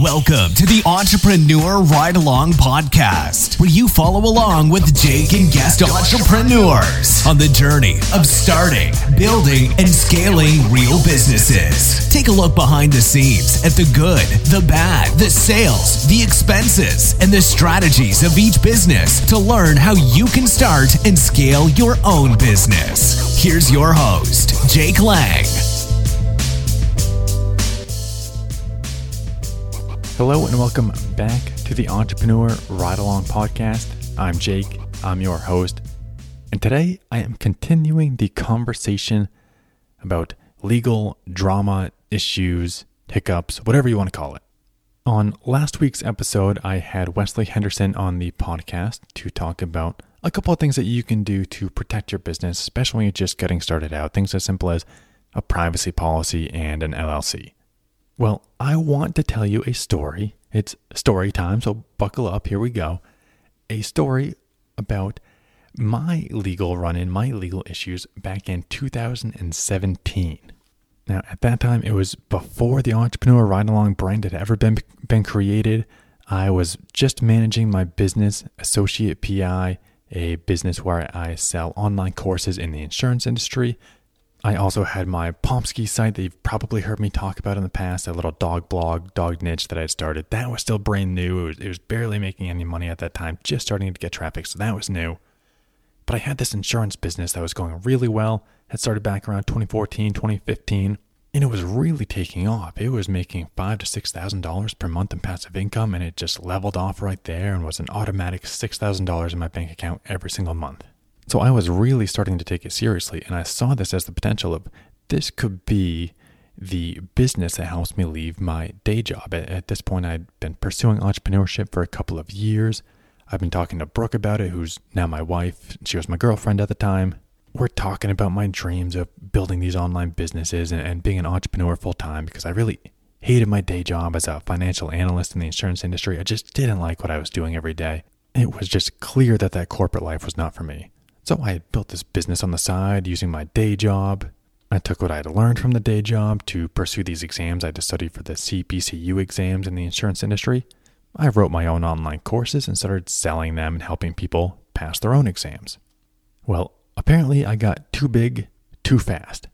Welcome to the Entrepreneur Ride Along Podcast, where you follow along with Jake and guest entrepreneurs on the journey of starting, building, and scaling real businesses. Take a look behind the scenes at the good, the bad, the sales, the expenses, and the strategies of each business to learn how you can start and scale your own business. Here's your host, Jake Lang. Hello and welcome back to the Entrepreneur Ride Along Podcast. I'm Jake, I'm your host, and today I am continuing the conversation about legal drama, issues, hiccups, whatever you want to call it. On last week's episode, I had Wesley Henderson on the podcast to talk about a couple of things that you can do to protect your business, especially when you're just getting started out, things as simple as a privacy policy and an LLC. Well, I want to tell you a story. It's story time, so buckle up. Here we go. A story about my legal run-in, my legal issues back in 2017. Now, at that time, it was before the Entrepreneur Ride Along brand had ever been created. I was just managing my business, AssociatePI, a business where I sell online courses in the insurance industry. I also had my Pomsky site that you've probably heard me talk about in the past, a little dog blog, dog niche that I started. That was still brand new. It was barely making any money at that time, just starting to get traffic, so that was new. But I had this insurance business that was going really well. Had started back around 2014, 2015, and it was really taking off. It was making $5,000 to $6,000 per month in passive income, and it just leveled off right there and was an automatic $6,000 in my bank account every single month. So I was really starting to take it seriously, and I saw this as the potential of this could be the business that helps me leave my day job. At this point, I'd been pursuing entrepreneurship for a couple of years. I've been talking to Brooke about it, who's now my wife. She was my girlfriend at the time. We're talking about my dreams of building these online businesses and being an entrepreneur full-time because I really hated my day job as a financial analyst in the insurance industry. I just didn't like what I was doing every day. It was just clear that corporate life was not for me. So I had built this business on the side using my day job. I took what I had learned from the day job to pursue these exams. I had to study for the CPCU exams in the insurance industry. I wrote my own online courses and started selling them and helping people pass their own exams. Well, apparently I got too big, too fast.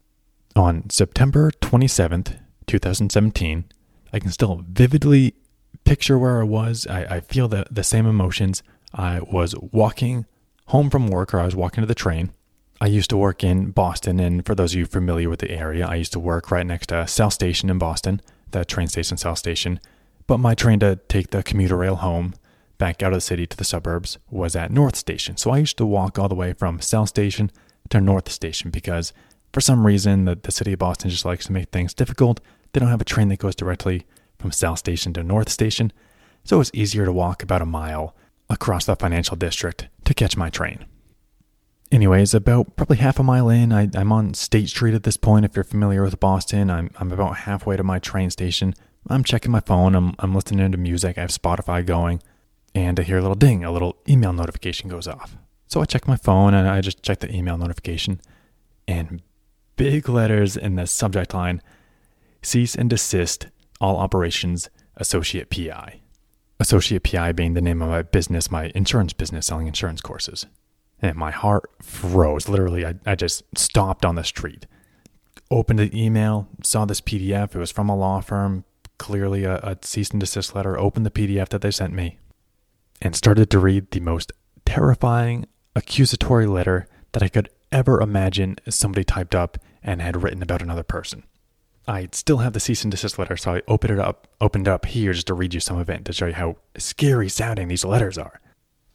On September 27th, 2017, I can still vividly picture where I was. I feel the same emotions. I was walking home from work, or I was walking to the train. I used to work in Boston, and for those of you familiar with the area, I used to work right next to South Station in Boston, the train station, South Station. But my train to take the commuter rail home back out of the city to the suburbs was at North Station. So I used to walk all the way from South Station to North Station because for some reason the city of Boston just likes to make things difficult. They don't have a train that goes directly from South Station to North Station. So it was easier to walk about a mile across the financial district to catch my train. Anyways, about probably half a mile in, I'm on State Street at this point. If you're familiar with Boston, I'm about halfway to my train station. I'm checking my phone. I'm listening to music. I have Spotify going, and I hear a little ding. A little email notification goes off. So I check my phone, and I just check the email notification, and big letters in the subject line, cease and desist all operations, Associate PI. Associate PI being the name of my business, my insurance business, selling insurance courses. And my heart froze. Literally, I just stopped on the street. Opened the email, saw this PDF. It was from a law firm, clearly a cease and desist letter. Opened the PDF that they sent me and started to read the most terrifying accusatory letter that I could ever imagine somebody typed up and had written about another person. I still have the cease and desist letter, so I opened it up here just to read you some of it to show you how scary sounding these letters are.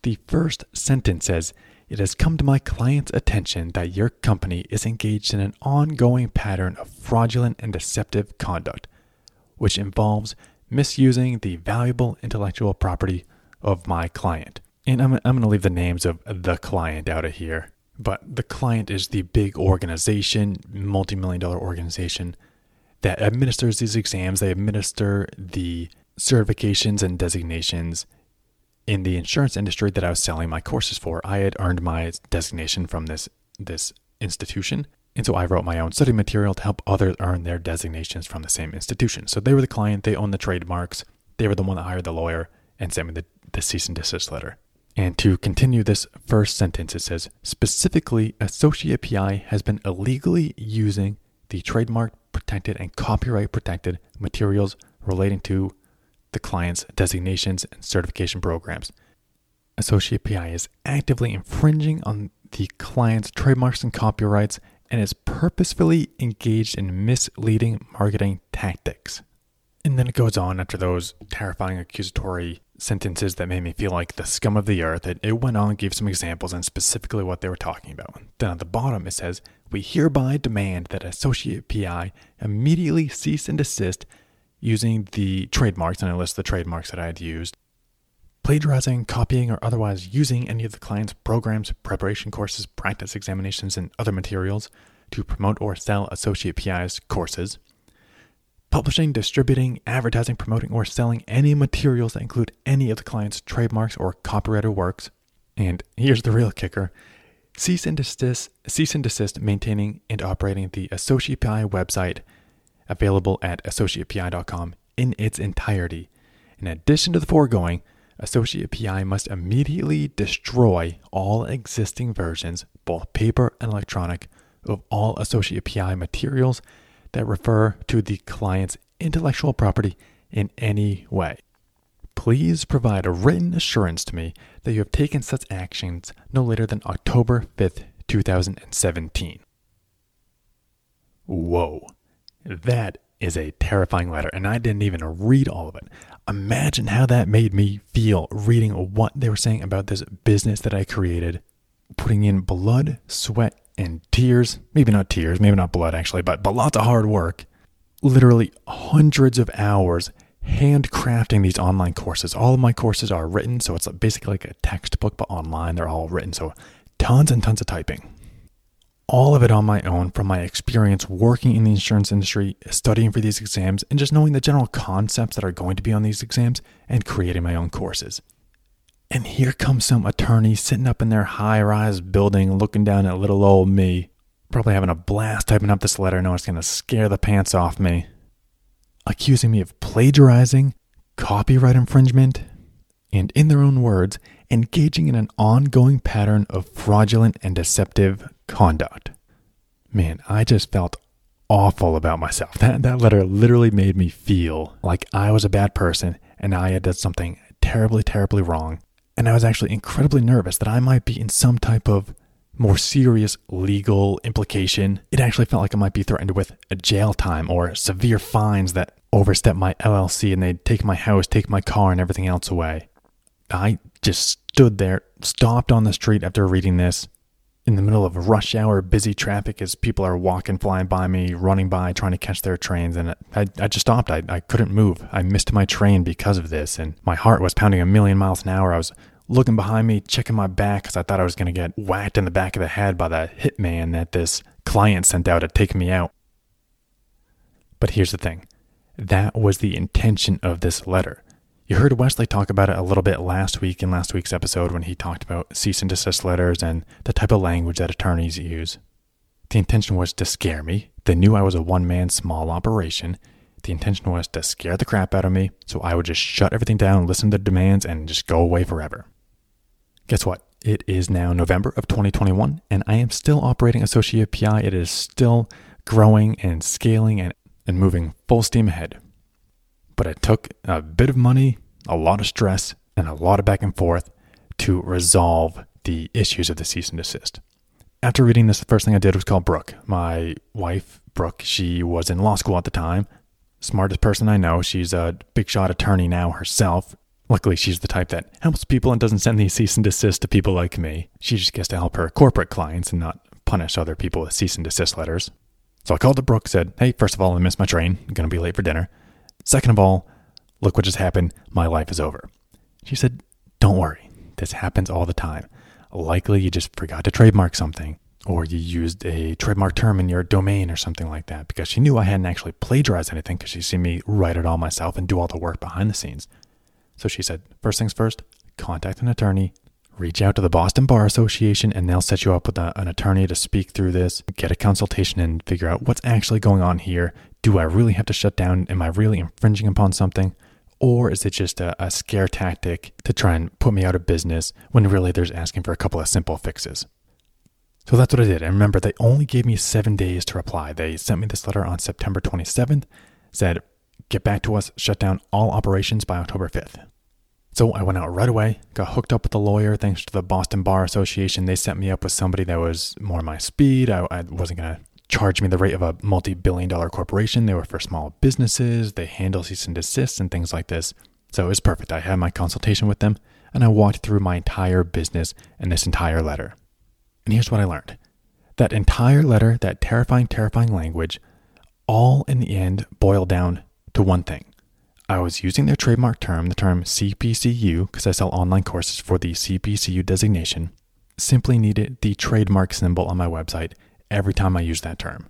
The first sentence says, "It has come to my client's attention that your company is engaged in an ongoing pattern of fraudulent and deceptive conduct, which involves misusing the valuable intellectual property of my client." And I'm going to leave the names of the client out of here, but the client is the big organization, multi-million-dollar organization, that administers these exams. They administer the certifications and designations in the insurance industry that I was selling my courses for. I had earned my designation from this institution, and so I wrote my own study material to help others earn their designations from the same institution. So they were the client, they owned the trademarks, They were the one that hired the lawyer and sent me the cease and desist letter. And to continue this first sentence, it says, specifically, AssociatePI has been illegally using the trademark protected and copyright protected materials relating to the client's designations and certification programs. AssociatePI is actively infringing on the client's trademarks and copyrights and is purposefully engaged in misleading marketing tactics. And then it goes on after those terrifying accusatory sentences that made me feel like the scum of the earth. It went on and gave some examples and specifically what they were talking about. Then at the bottom it says, we hereby demand that AssociatePI immediately cease and desist using the trademarks, and I list the trademarks that I had used, plagiarizing, copying, or otherwise using any of the client's programs, preparation courses, practice examinations, and other materials to promote or sell AssociatePI's courses, publishing, distributing, advertising, promoting, or selling any materials that include any of the client's trademarks or copyrighted works, and here's the real kicker, cease and desist maintaining and operating the AssociatePI website, available at AssociatePI.com in its entirety. In addition to the foregoing, AssociatePI must immediately destroy all existing versions, both paper and electronic, of all AssociatePI materials that refer to the client's intellectual property in any way. Please provide a written assurance to me that you have taken such actions no later than October 5th, 2017. Whoa. That is a terrifying letter, and I didn't even read all of it. Imagine how that made me feel reading what they were saying about this business that I created, putting in blood, sweat, and tears. Maybe not blood actually, but lots of hard work. Literally hundreds of hours handcrafting these online courses. All of my courses are written, so it's basically like a textbook, but online. They're all written, so tons and tons of typing. All of it on my own from my experience working in the insurance industry, studying for these exams, and just knowing the general concepts that are going to be on these exams and creating my own courses. And here comes some attorney sitting up in their high-rise building looking down at little old me, probably having a blast typing up this letter, knowing it's going to scare the pants off me, accusing me of plagiarizing, copyright infringement, and in their own words, engaging in an ongoing pattern of fraudulent and deceptive conduct. Man, I just felt awful about myself. That letter literally made me feel like I was a bad person and I had done something terribly, terribly wrong. And I was actually incredibly nervous that I might be in some type of more serious legal implication. It actually felt like I might be threatened with a jail time or severe fines that overstep my LLC and they'd take my house, take my car, and everything else away. I just stood there, stopped on the street after reading this, in the middle of rush hour, busy traffic as people are walking, flying by me, running by, trying to catch their trains, and I just stopped. I couldn't move. I missed my train because of this, and my heart was pounding a million miles an hour. I was looking behind me, checking my back, because I thought I was going to get whacked in the back of the head by the hitman that this client sent out to take me out. But here's the thing. That was the intention of this letter. You heard Wesley talk about it a little bit last week in last week's episode when he talked about cease and desist letters and the type of language that attorneys use. The intention was to scare me. They knew I was a one-man small operation. The intention was to scare the crap out of me so I would just shut everything down, listen to the demands, and just go away forever. Guess what? It is now November of 2021, and I am still operating AssociatePI. It is still growing and scaling and moving full steam ahead. But it took a bit of money, a lot of stress, and a lot of back and forth to resolve the issues of the cease and desist. After reading this, the first thing I did was call Brooke. My wife, Brooke, she was in law school at the time. Smartest person I know. She's a big shot attorney now herself. Luckily, she's the type that helps people and doesn't send these cease and desist to people like me. She just gets to help her corporate clients and not punish other people with cease and desist letters. So I called Brooke, said, hey, first of all, I missed my train. I'm going to be late for dinner. Second of all, look what just happened. My life is over. She said, don't worry. This happens all the time. Likely you just forgot to trademark something, or you used a trademark term in your domain or something like that, because she knew I hadn't actually plagiarized anything because she'd seen me write it all myself and do all the work behind the scenes. So she said, first things first, contact an attorney, reach out to the Boston Bar Association, and they'll set you up with an attorney to speak through this, get a consultation, and figure out what's actually going on here. Do I really have to shut down? Am I really infringing upon something? Or is it just a scare tactic to try and put me out of business when really they're asking for a couple of simple fixes? So that's what I did. And remember, they only gave me 7 days to reply. They sent me this letter on September 27th, said, get back to us, shut down all operations by October 5th. So I went out right away, got hooked up with a lawyer. Thanks to the Boston Bar Association, they set me up with somebody that was more my speed. I wasn't going to charge me the rate of a multi-billion dollar corporation. They were for small businesses. They handle cease and desist and things like this. So it was perfect. I had my consultation with them and I walked through my entire business and this entire letter. And here's what I learned. That entire letter, that terrifying language, all in the end boiled down to one thing. I was using their trademark term, the term CPCU, because I sell online courses for the CPCU designation, simply needed the trademark symbol on my website every time I use that term.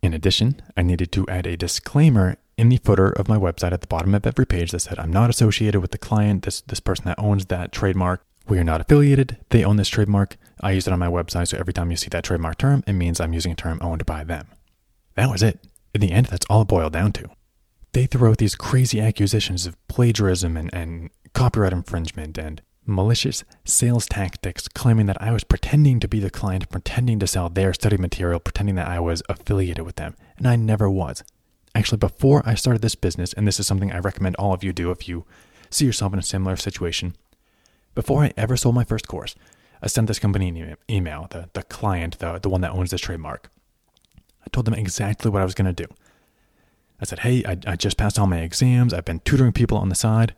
In addition, I needed to add a disclaimer in the footer of my website at the bottom of every page that said, I'm not associated with the client, this person that owns that trademark. We are not affiliated. They own this trademark. I use it on my website, so every time you see that trademark term, it means I'm using a term owned by them. That was it. In the end, that's all it boiled down to. They throw out these crazy accusations of plagiarism and copyright infringement and malicious sales tactics, claiming that I was pretending to be the client, pretending to sell their study material, pretending that I was affiliated with them. And I never was. Actually, before I started this business, and this is something I recommend all of you do if you see yourself in a similar situation, before I ever sold my first course, I sent this company an email, the client, the one that owns this trademark. I told them exactly what I was going to do. I said, hey, I just passed all my exams. I've been tutoring people on the side.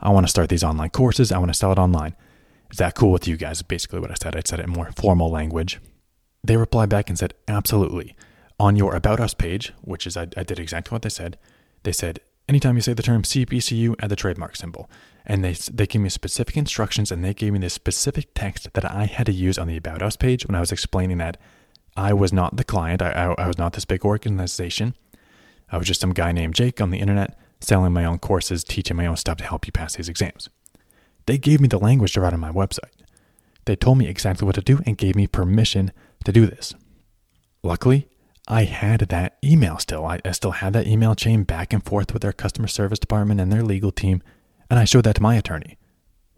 I want to start these online courses. I want to sell it online. Is that cool with you guys? Basically what I said. I said it in more formal language. They replied back and said, absolutely. On your About Us page, which is, I did exactly what they said, anytime you say the term CPCU, add the trademark symbol. And they gave me specific instructions and they gave me this specific text that I had to use on the About Us page when I was explaining that I was not the client. I was not this big organization. I was just some guy named Jake on the internet selling my own courses, teaching my own stuff to help you pass these exams. They gave me the language to write on my website. They told me exactly what to do and gave me permission to do this. Luckily, I had that email still. I still had that email chain back and forth with their customer service department and their legal team. And I showed that to my attorney.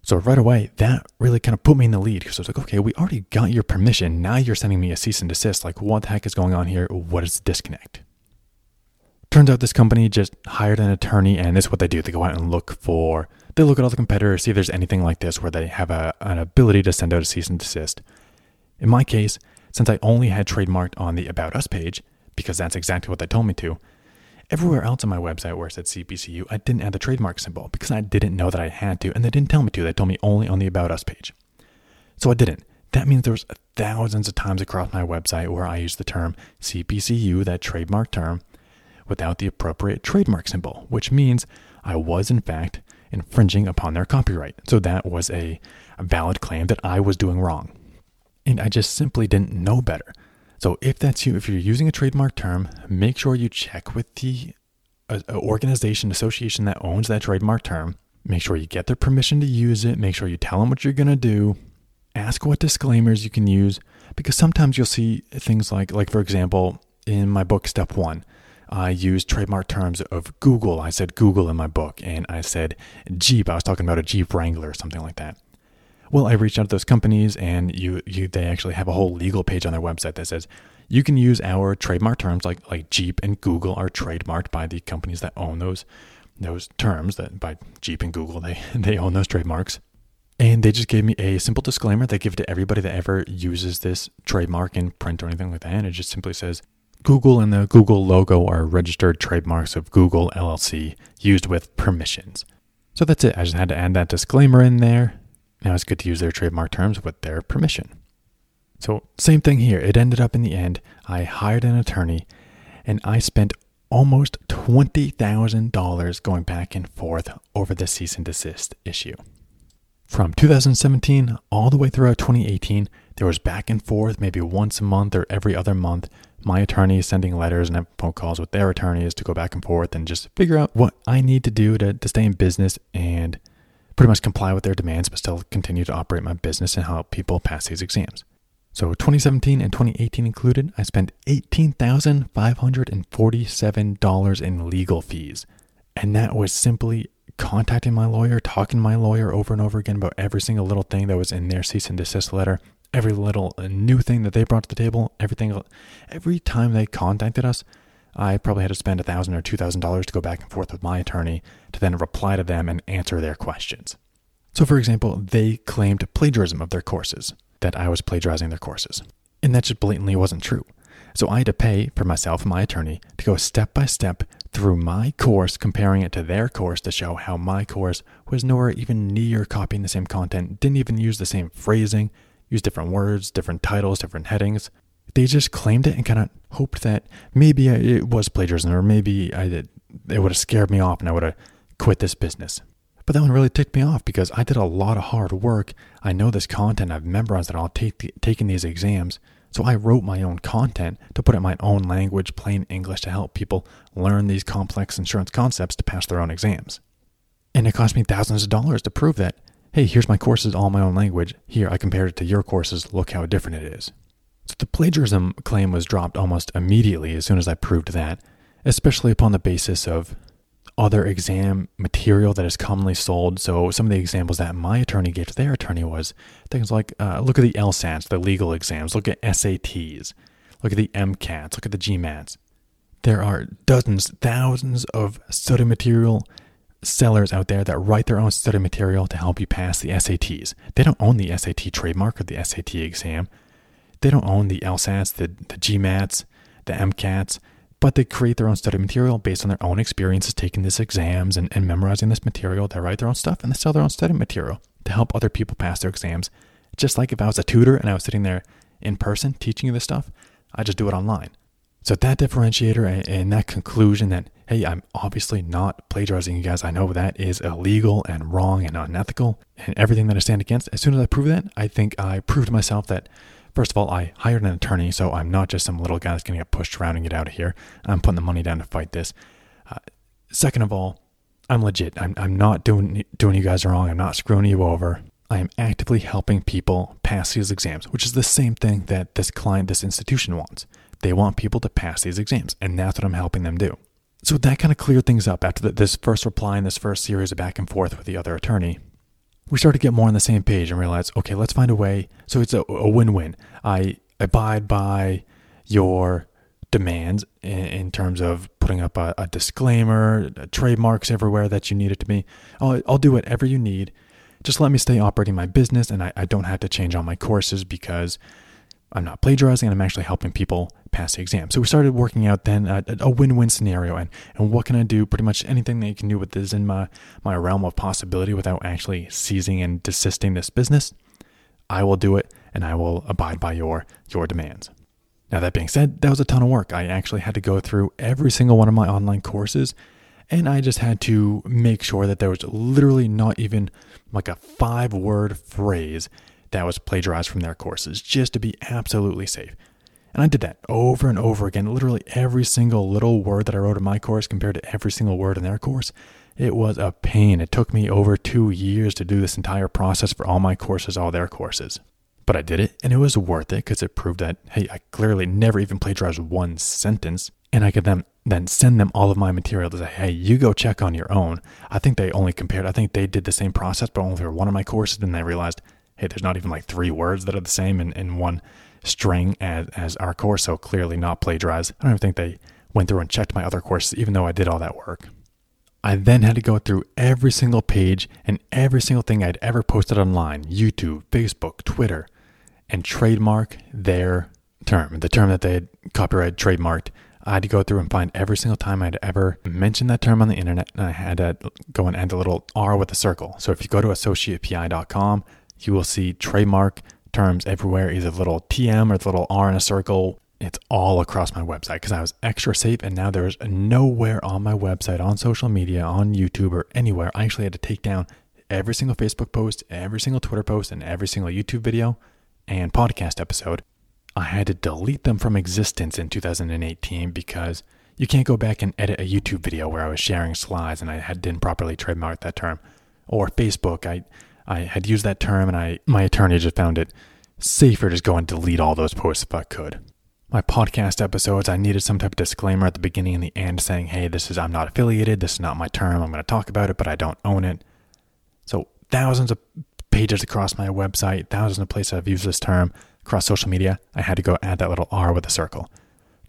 So right away, that really kind of put me in the lead because I was like, okay, we already got your permission. Now you're sending me a cease and desist. Like, what the heck is going on here? What is the disconnect? Turns out this company just hired an attorney, and this is what they do. They go out and they look at all the competitors, see if there's anything like this where they have an ability to send out a cease and desist. In my case, since I only had trademarked on the About Us page, because that's exactly what they told me to, everywhere else on my website where it said CPCU, I didn't add the trademark symbol because I didn't know that I had to, and they didn't tell me to. They told me only on the About Us page. So I didn't. That means there was thousands of times across my website where I used the term CPCU, that trademark term, without the appropriate trademark symbol, which means I was, in fact, infringing upon their copyright. So that was a valid claim that I was doing wrong. And I just simply didn't know better. So if that's you, if you're using a trademark term, make sure you check with the association that owns that trademark term. Make sure you get their permission to use it. Make sure you tell them what you're going to do. Ask what disclaimers you can use, because sometimes you'll see things like for example, in my book, Step 1, I used trademark terms of Google. I said Google in my book, and I said Jeep. I was talking about a Jeep Wrangler or something like that. Well, I reached out to those companies, and they actually have a whole legal page on their website that says you can use our trademark terms, like Jeep and Google are trademarked by the companies that own those terms, that by Jeep and Google, they own those trademarks. And they just gave me a simple disclaimer. They give it to everybody that ever uses this trademark in print or anything like that, and it just simply says, Google and the Google logo are registered trademarks of Google LLC used with permissions. So that's it. I just had to add that disclaimer in there. Now it's good to use their trademark terms with their permission. So same thing here. It ended up in the end, I hired an attorney and I spent almost $20,000 going back and forth over the cease and desist issue. From 2017 all the way throughout 2018, there was back and forth, maybe once a month or every other month, my attorney sending letters and phone calls with their attorneys to go back and forth and just figure out what I need to do to stay in business and pretty much comply with their demands, but still continue to operate my business and help people pass these exams. So 2017 and 2018 included, I spent $18,547 in legal fees. And that was simply contacting my lawyer, talking to my lawyer over and over again about every single little thing that was in their cease and desist letter, every little new thing that they brought to the table, everything. Every time they contacted us, I probably had to spend $1,000 or $2,000 to go back and forth with my attorney to then reply to them and answer their questions. So for example, they claimed plagiarism of their courses, that I was plagiarizing their courses. And that just blatantly wasn't true. So I had to pay for myself and my attorney to go step by step through my course, comparing it to their course to show how my course was nowhere even near copying the same content, didn't even use the same phrasing, used different words, different titles, different headings. They just claimed it and kind of hoped that maybe it was plagiarism, or maybe it would have scared me off and I would have quit this business. But that one really ticked me off because I did a lot of hard work. I know this content. I've memorized it all, taking these exams. So I wrote my own content to put in my own language, plain English, to help people learn these complex insurance concepts to pass their own exams. And it cost me thousands of dollars to prove that, hey, here's my courses, all my own language. Here, I compared it to your courses. Look how different it is. So the plagiarism claim was dropped almost immediately as soon as I proved that, especially upon the basis of other exam material that is commonly sold. So some of the examples that my attorney gave to their attorney was things like, look at the LSATs, the legal exams, look at SATs, look at the MCATs, look at the GMATs. There are dozens, thousands of study material sellers out there that write their own study material to help you pass the SATs. They don't own the SAT trademark or the SAT exam. They don't own the LSATs, the GMATs, the MCATs, but they create their own study material based on their own experiences taking these exams and memorizing this material. They write their own stuff and they sell their own study material to help other people pass their exams. Just like if I was a tutor and I was sitting there in person teaching you this stuff, I just do it online. So that differentiator and that conclusion that, hey, I'm obviously not plagiarizing you guys. I know that is illegal and wrong and unethical and everything that I stand against. As soon as I prove that, I think I proved to myself that, first of all, I hired an attorney, so I'm not just some little guy that's going to get pushed around and get out of here. I'm putting the money down to fight this. Second of all, I'm legit. I'm not doing you guys wrong. I'm not screwing you over. I am actively helping people pass these exams, which is the same thing that this client, this institution wants. They want people to pass these exams, and that's what I'm helping them do. So that kind of cleared things up after this first reply and this first series of back and forth with the other attorney. We started to get more on the same page and realize, okay, let's find a way. So it's a win-win. I abide by your demands in terms of putting up a disclaimer, trademarks everywhere that you need it to be. I'll do whatever you need. Just let me stay operating my business and I don't have to change all my courses because I'm not plagiarizing and I'm actually helping people pass the exam. So we started working out then a win-win scenario and what can I do? Pretty much anything that you can do with this in my realm of possibility without actually seizing and desisting this business, I will do it and I will abide by your demands. Now that being said, that was a ton of work. I actually had to go through every single one of my online courses and I just had to make sure that there was literally not even like a 5-word phrase that was plagiarized from their courses, just to be absolutely safe. And I did that over and over again. Literally every single little word that I wrote in my course compared to every single word in their course, it was a pain. It took me over 2 years to do this entire process for all my courses, all their courses. But I did it, and it was worth it because it proved that, hey, I clearly never even plagiarized one sentence. And I could then send them all of my material to say, hey, you go check on your own. I think they did the same process, but only for one of my courses, and they realized, hey, there's not even like 3 words that are the same in one string as our course, so clearly not plagiarized. I don't even think they went through and checked my other courses, even though I did all that work. I then had to go through every single page and every single thing I'd ever posted online, YouTube, Facebook, Twitter, and trademark their term, the term that they had copyrighted, trademarked. I had to go through and find every single time I'd ever mentioned that term on the internet, and I had to go and add the little R with a circle. So if you go to AssociatePI.com, you will see trademark terms everywhere, either the little TM or the little R in a circle. It's all across my website because I was extra safe, and now there's nowhere on my website, on social media, on YouTube, or anywhere. I actually had to take down every single Facebook post, every single Twitter post, and every single YouTube video and podcast episode. I had to delete them from existence in 2018 because you can't go back and edit a YouTube video where I was sharing slides and I didn't properly trademark that term. Or Facebook, I had used that term and my attorney just found it safer to just go and delete all those posts if I could. my podcast episodes, I needed some type of disclaimer at the beginning and the end saying, hey, I'm not affiliated. This is not my term. I'm going to talk about it, but I don't own it. So thousands of pages across my website, thousands of places I've used this term across social media. I had to go add that little R with a circle.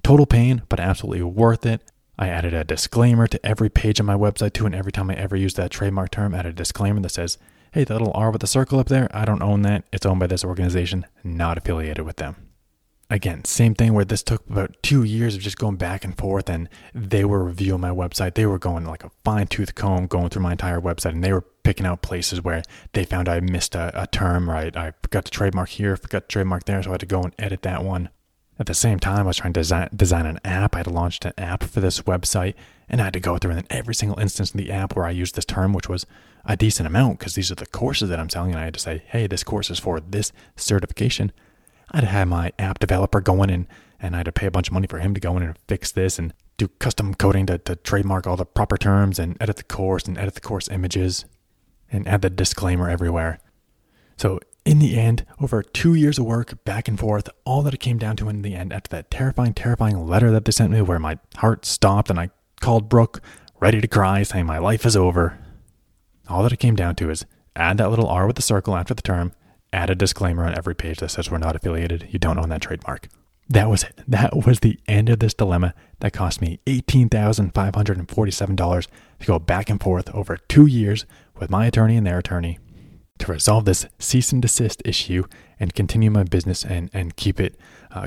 Total pain, but absolutely worth it. I added a disclaimer to every page on my website too. And every time I ever use that trademark term, add a disclaimer that says, hey, that little R with a circle up there, I don't own that. It's owned by this organization, not affiliated with them. Again, same thing where this took about 2 years of just going back and forth, and they were reviewing my website. They were going like a fine-tooth comb, going through my entire website, and they were picking out places where they found I missed a term, right? I forgot to trademark here, forgot to trademark there, so I had to go and edit that one. At the same time, I was trying to design an app. I had launched an app for this website, and I had to go through and then every single instance in the app where I used this term, which was a decent amount because these are the courses that I'm selling, and I had to say, hey, this course is for this certification. I'd have my app developer go in and I had to pay a bunch of money for him to go in and fix this and do custom coding to trademark all the proper terms and edit the course images and add the disclaimer everywhere. So in the end, over 2 years of work, back and forth, all that it came down to in the end, after that terrifying letter that they sent me where my heart stopped and I called Brooke, ready to cry, saying my life is over. All that it came down to is add that little R with the circle after the term, add a disclaimer on every page that says we're not affiliated. You don't own that trademark. That was it. That was the end of this dilemma that cost me $18,547 to go back and forth over 2 years with my attorney and their attorney to resolve this cease and desist issue and continue my business and keep it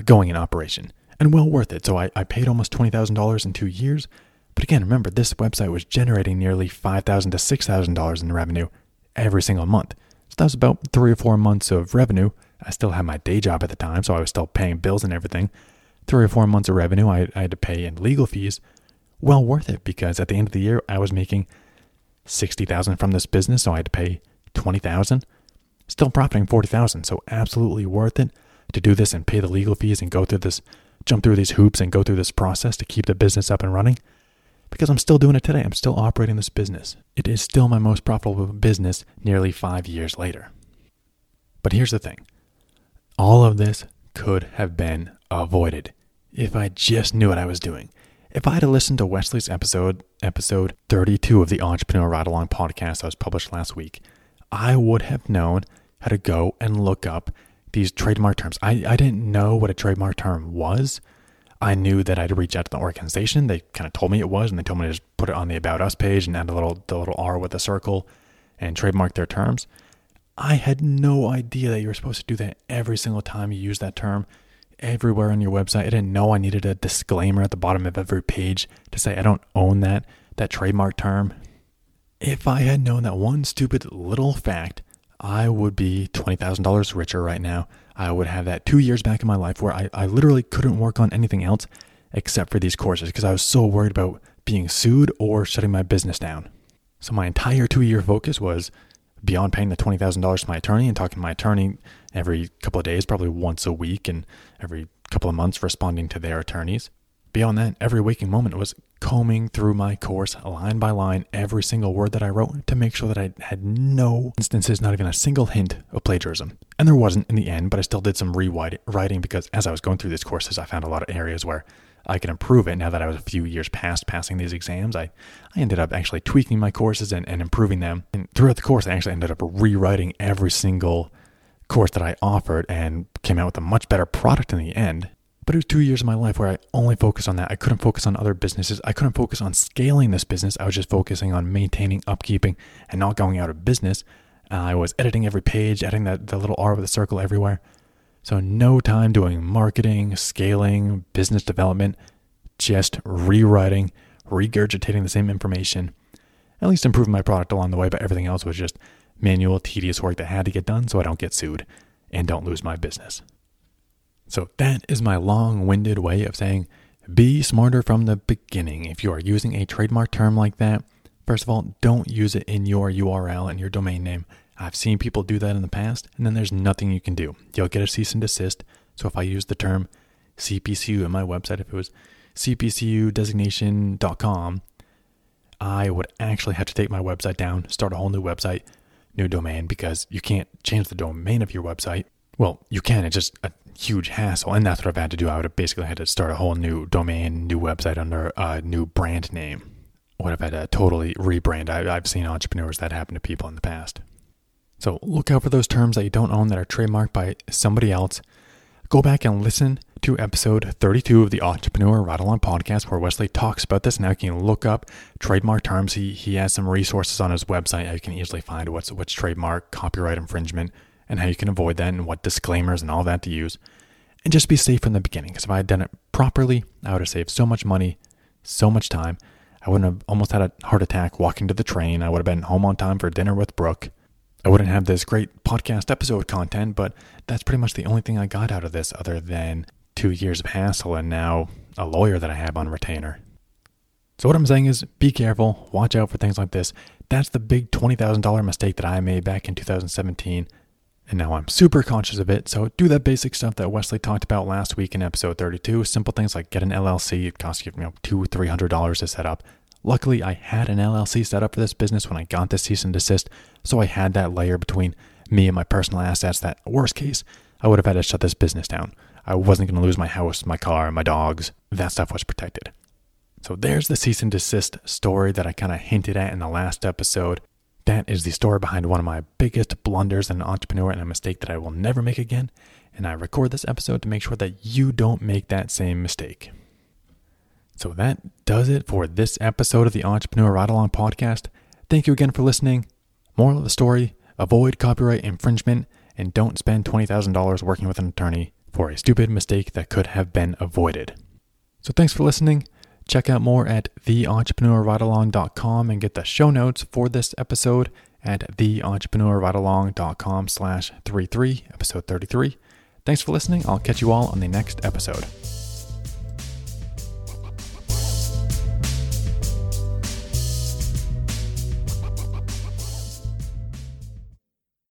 going in operation. And well worth it. So I paid almost $20,000 in 2 years. But again, remember, this website was generating nearly $5,000 to $6,000 in revenue every single month. So that was about 3 or 4 months of revenue. I still had my day job at the time, so I was still paying bills and everything. 3 or 4 months of revenue I had to pay in legal fees. Well worth it, because at the end of the year, I was making $60,000 from this business, so I had to pay $20,000. Still profiting $40,000, so absolutely worth it to do this and pay the legal fees and jump through these hoops and go through this process to keep the business up and running. Because I'm still doing it today. I'm still operating this business. It is still my most profitable business nearly 5 years later. But here's the thing. All of this could have been avoided if I just knew what I was doing. If I had listened to Wesley's episode 32 of the Entrepreneur Ride Along podcast that was published last week, I would have known how to go and look up these trademark terms. I didn't know what a trademark term was. I knew that I'd reach out to the organization. They kind of told me it was, and they told me to just put it on the About Us page and add the little R with a circle and trademark their terms. I had no idea that you were supposed to do that every single time you use that term everywhere on your website. I didn't know I needed a disclaimer at the bottom of every page to say I don't own that trademark term. If I had known that one stupid little fact, I would be $20,000 richer right now. I would have that 2 years back in my life where I literally couldn't work on anything else except for these courses because I was so worried about being sued or shutting my business down. So my entire 2 year focus was beyond paying the $20,000 to my attorney and talking to my attorney every couple of days, probably once a week, and every couple of months responding to their attorneys. Beyond that, every waking moment was combing through my course line by line, every single word that I wrote to make sure that I had no instances, not even a single hint of plagiarism. And there wasn't in the end, but I still did some rewriting because as I was going through these courses, I found a lot of areas where I could improve it. Now that I was a few years past passing these exams, I ended up actually tweaking my courses and improving them. And throughout the course, I actually ended up rewriting every single course that I offered and came out with a much better product in the end. But it was 2 years of my life where I only focused on that. I couldn't focus on other businesses. I couldn't focus on scaling this business. I was just focusing on maintaining, upkeeping, and not going out of business. I was editing every page, adding the little R with a circle everywhere. So no time doing marketing, scaling, business development, just rewriting, regurgitating the same information, at least improving my product along the way. But everything else was just manual, tedious work that had to get done so I don't get sued and don't lose my business. So that is my long-winded way of saying, be smarter from the beginning. If you are using a trademark term like that, first of all, don't use it in your URL and your domain name. I've seen people do that in the past, and then there's nothing you can do. You'll get a cease and desist. So if I use the term CPCU in my website, if it was cpcudesignation.com, I would actually have to take my website down, start a whole new website, new domain, because you can't change the domain of your website. Well, you can. It's just huge hassle, and that's what I've had to do. I would have basically had to start a whole new domain, new website under a new brand name. Would have had to totally rebrand. I've seen entrepreneurs that happen to people in the past. So look out for those terms that you don't own that are trademarked by somebody else. Go back and listen to episode 32 of the Entrepreneur Ride Along Podcast, where Wesley talks about this. Now you can look up trademark terms. He has some resources on his website how you can easily find what's trademark, copyright infringement, and how you can avoid that, and what disclaimers and all that to use. And just be safe from the beginning, because if I had done it properly, I would have saved so much money, so much time. I wouldn't have almost had a heart attack walking to the train. I would have been home on time for dinner with Brooke. I wouldn't have this great podcast episode content, but that's pretty much the only thing I got out of this, other than 2 years of hassle and now a lawyer that I have on retainer. So what I'm saying is, be careful, watch out for things like this. That's the big $20,000 mistake that I made back in 2017, and now I'm super conscious of it. So do that basic stuff that Wesley talked about last week in episode 32. Simple things like get an LLC. It costs you, $200, $300 to set up. Luckily, I had an LLC set up for this business when I got the cease and desist, so I had that layer between me and my personal assets that, worst case, I would have had to shut this business down. I wasn't going to lose my house, my car, my dogs. That stuff was protected. So there's the cease and desist story that I kind of hinted at in the last episode. That is the story behind one of my biggest blunders as an entrepreneur, and a mistake that I will never make again. And I record this episode to make sure that you don't make that same mistake. So that does it for this episode of the Entrepreneur Ride Along Podcast. Thank you again for listening. Moral of the story, avoid copyright infringement, and don't spend $20,000 working with an attorney for a stupid mistake that could have been avoided. So thanks for listening. Check out more at theentrepreneurridealong.com and get the show notes for this episode at theentrepreneurridealong.com/33, episode 33. Thanks for listening. I'll catch you all on the next episode.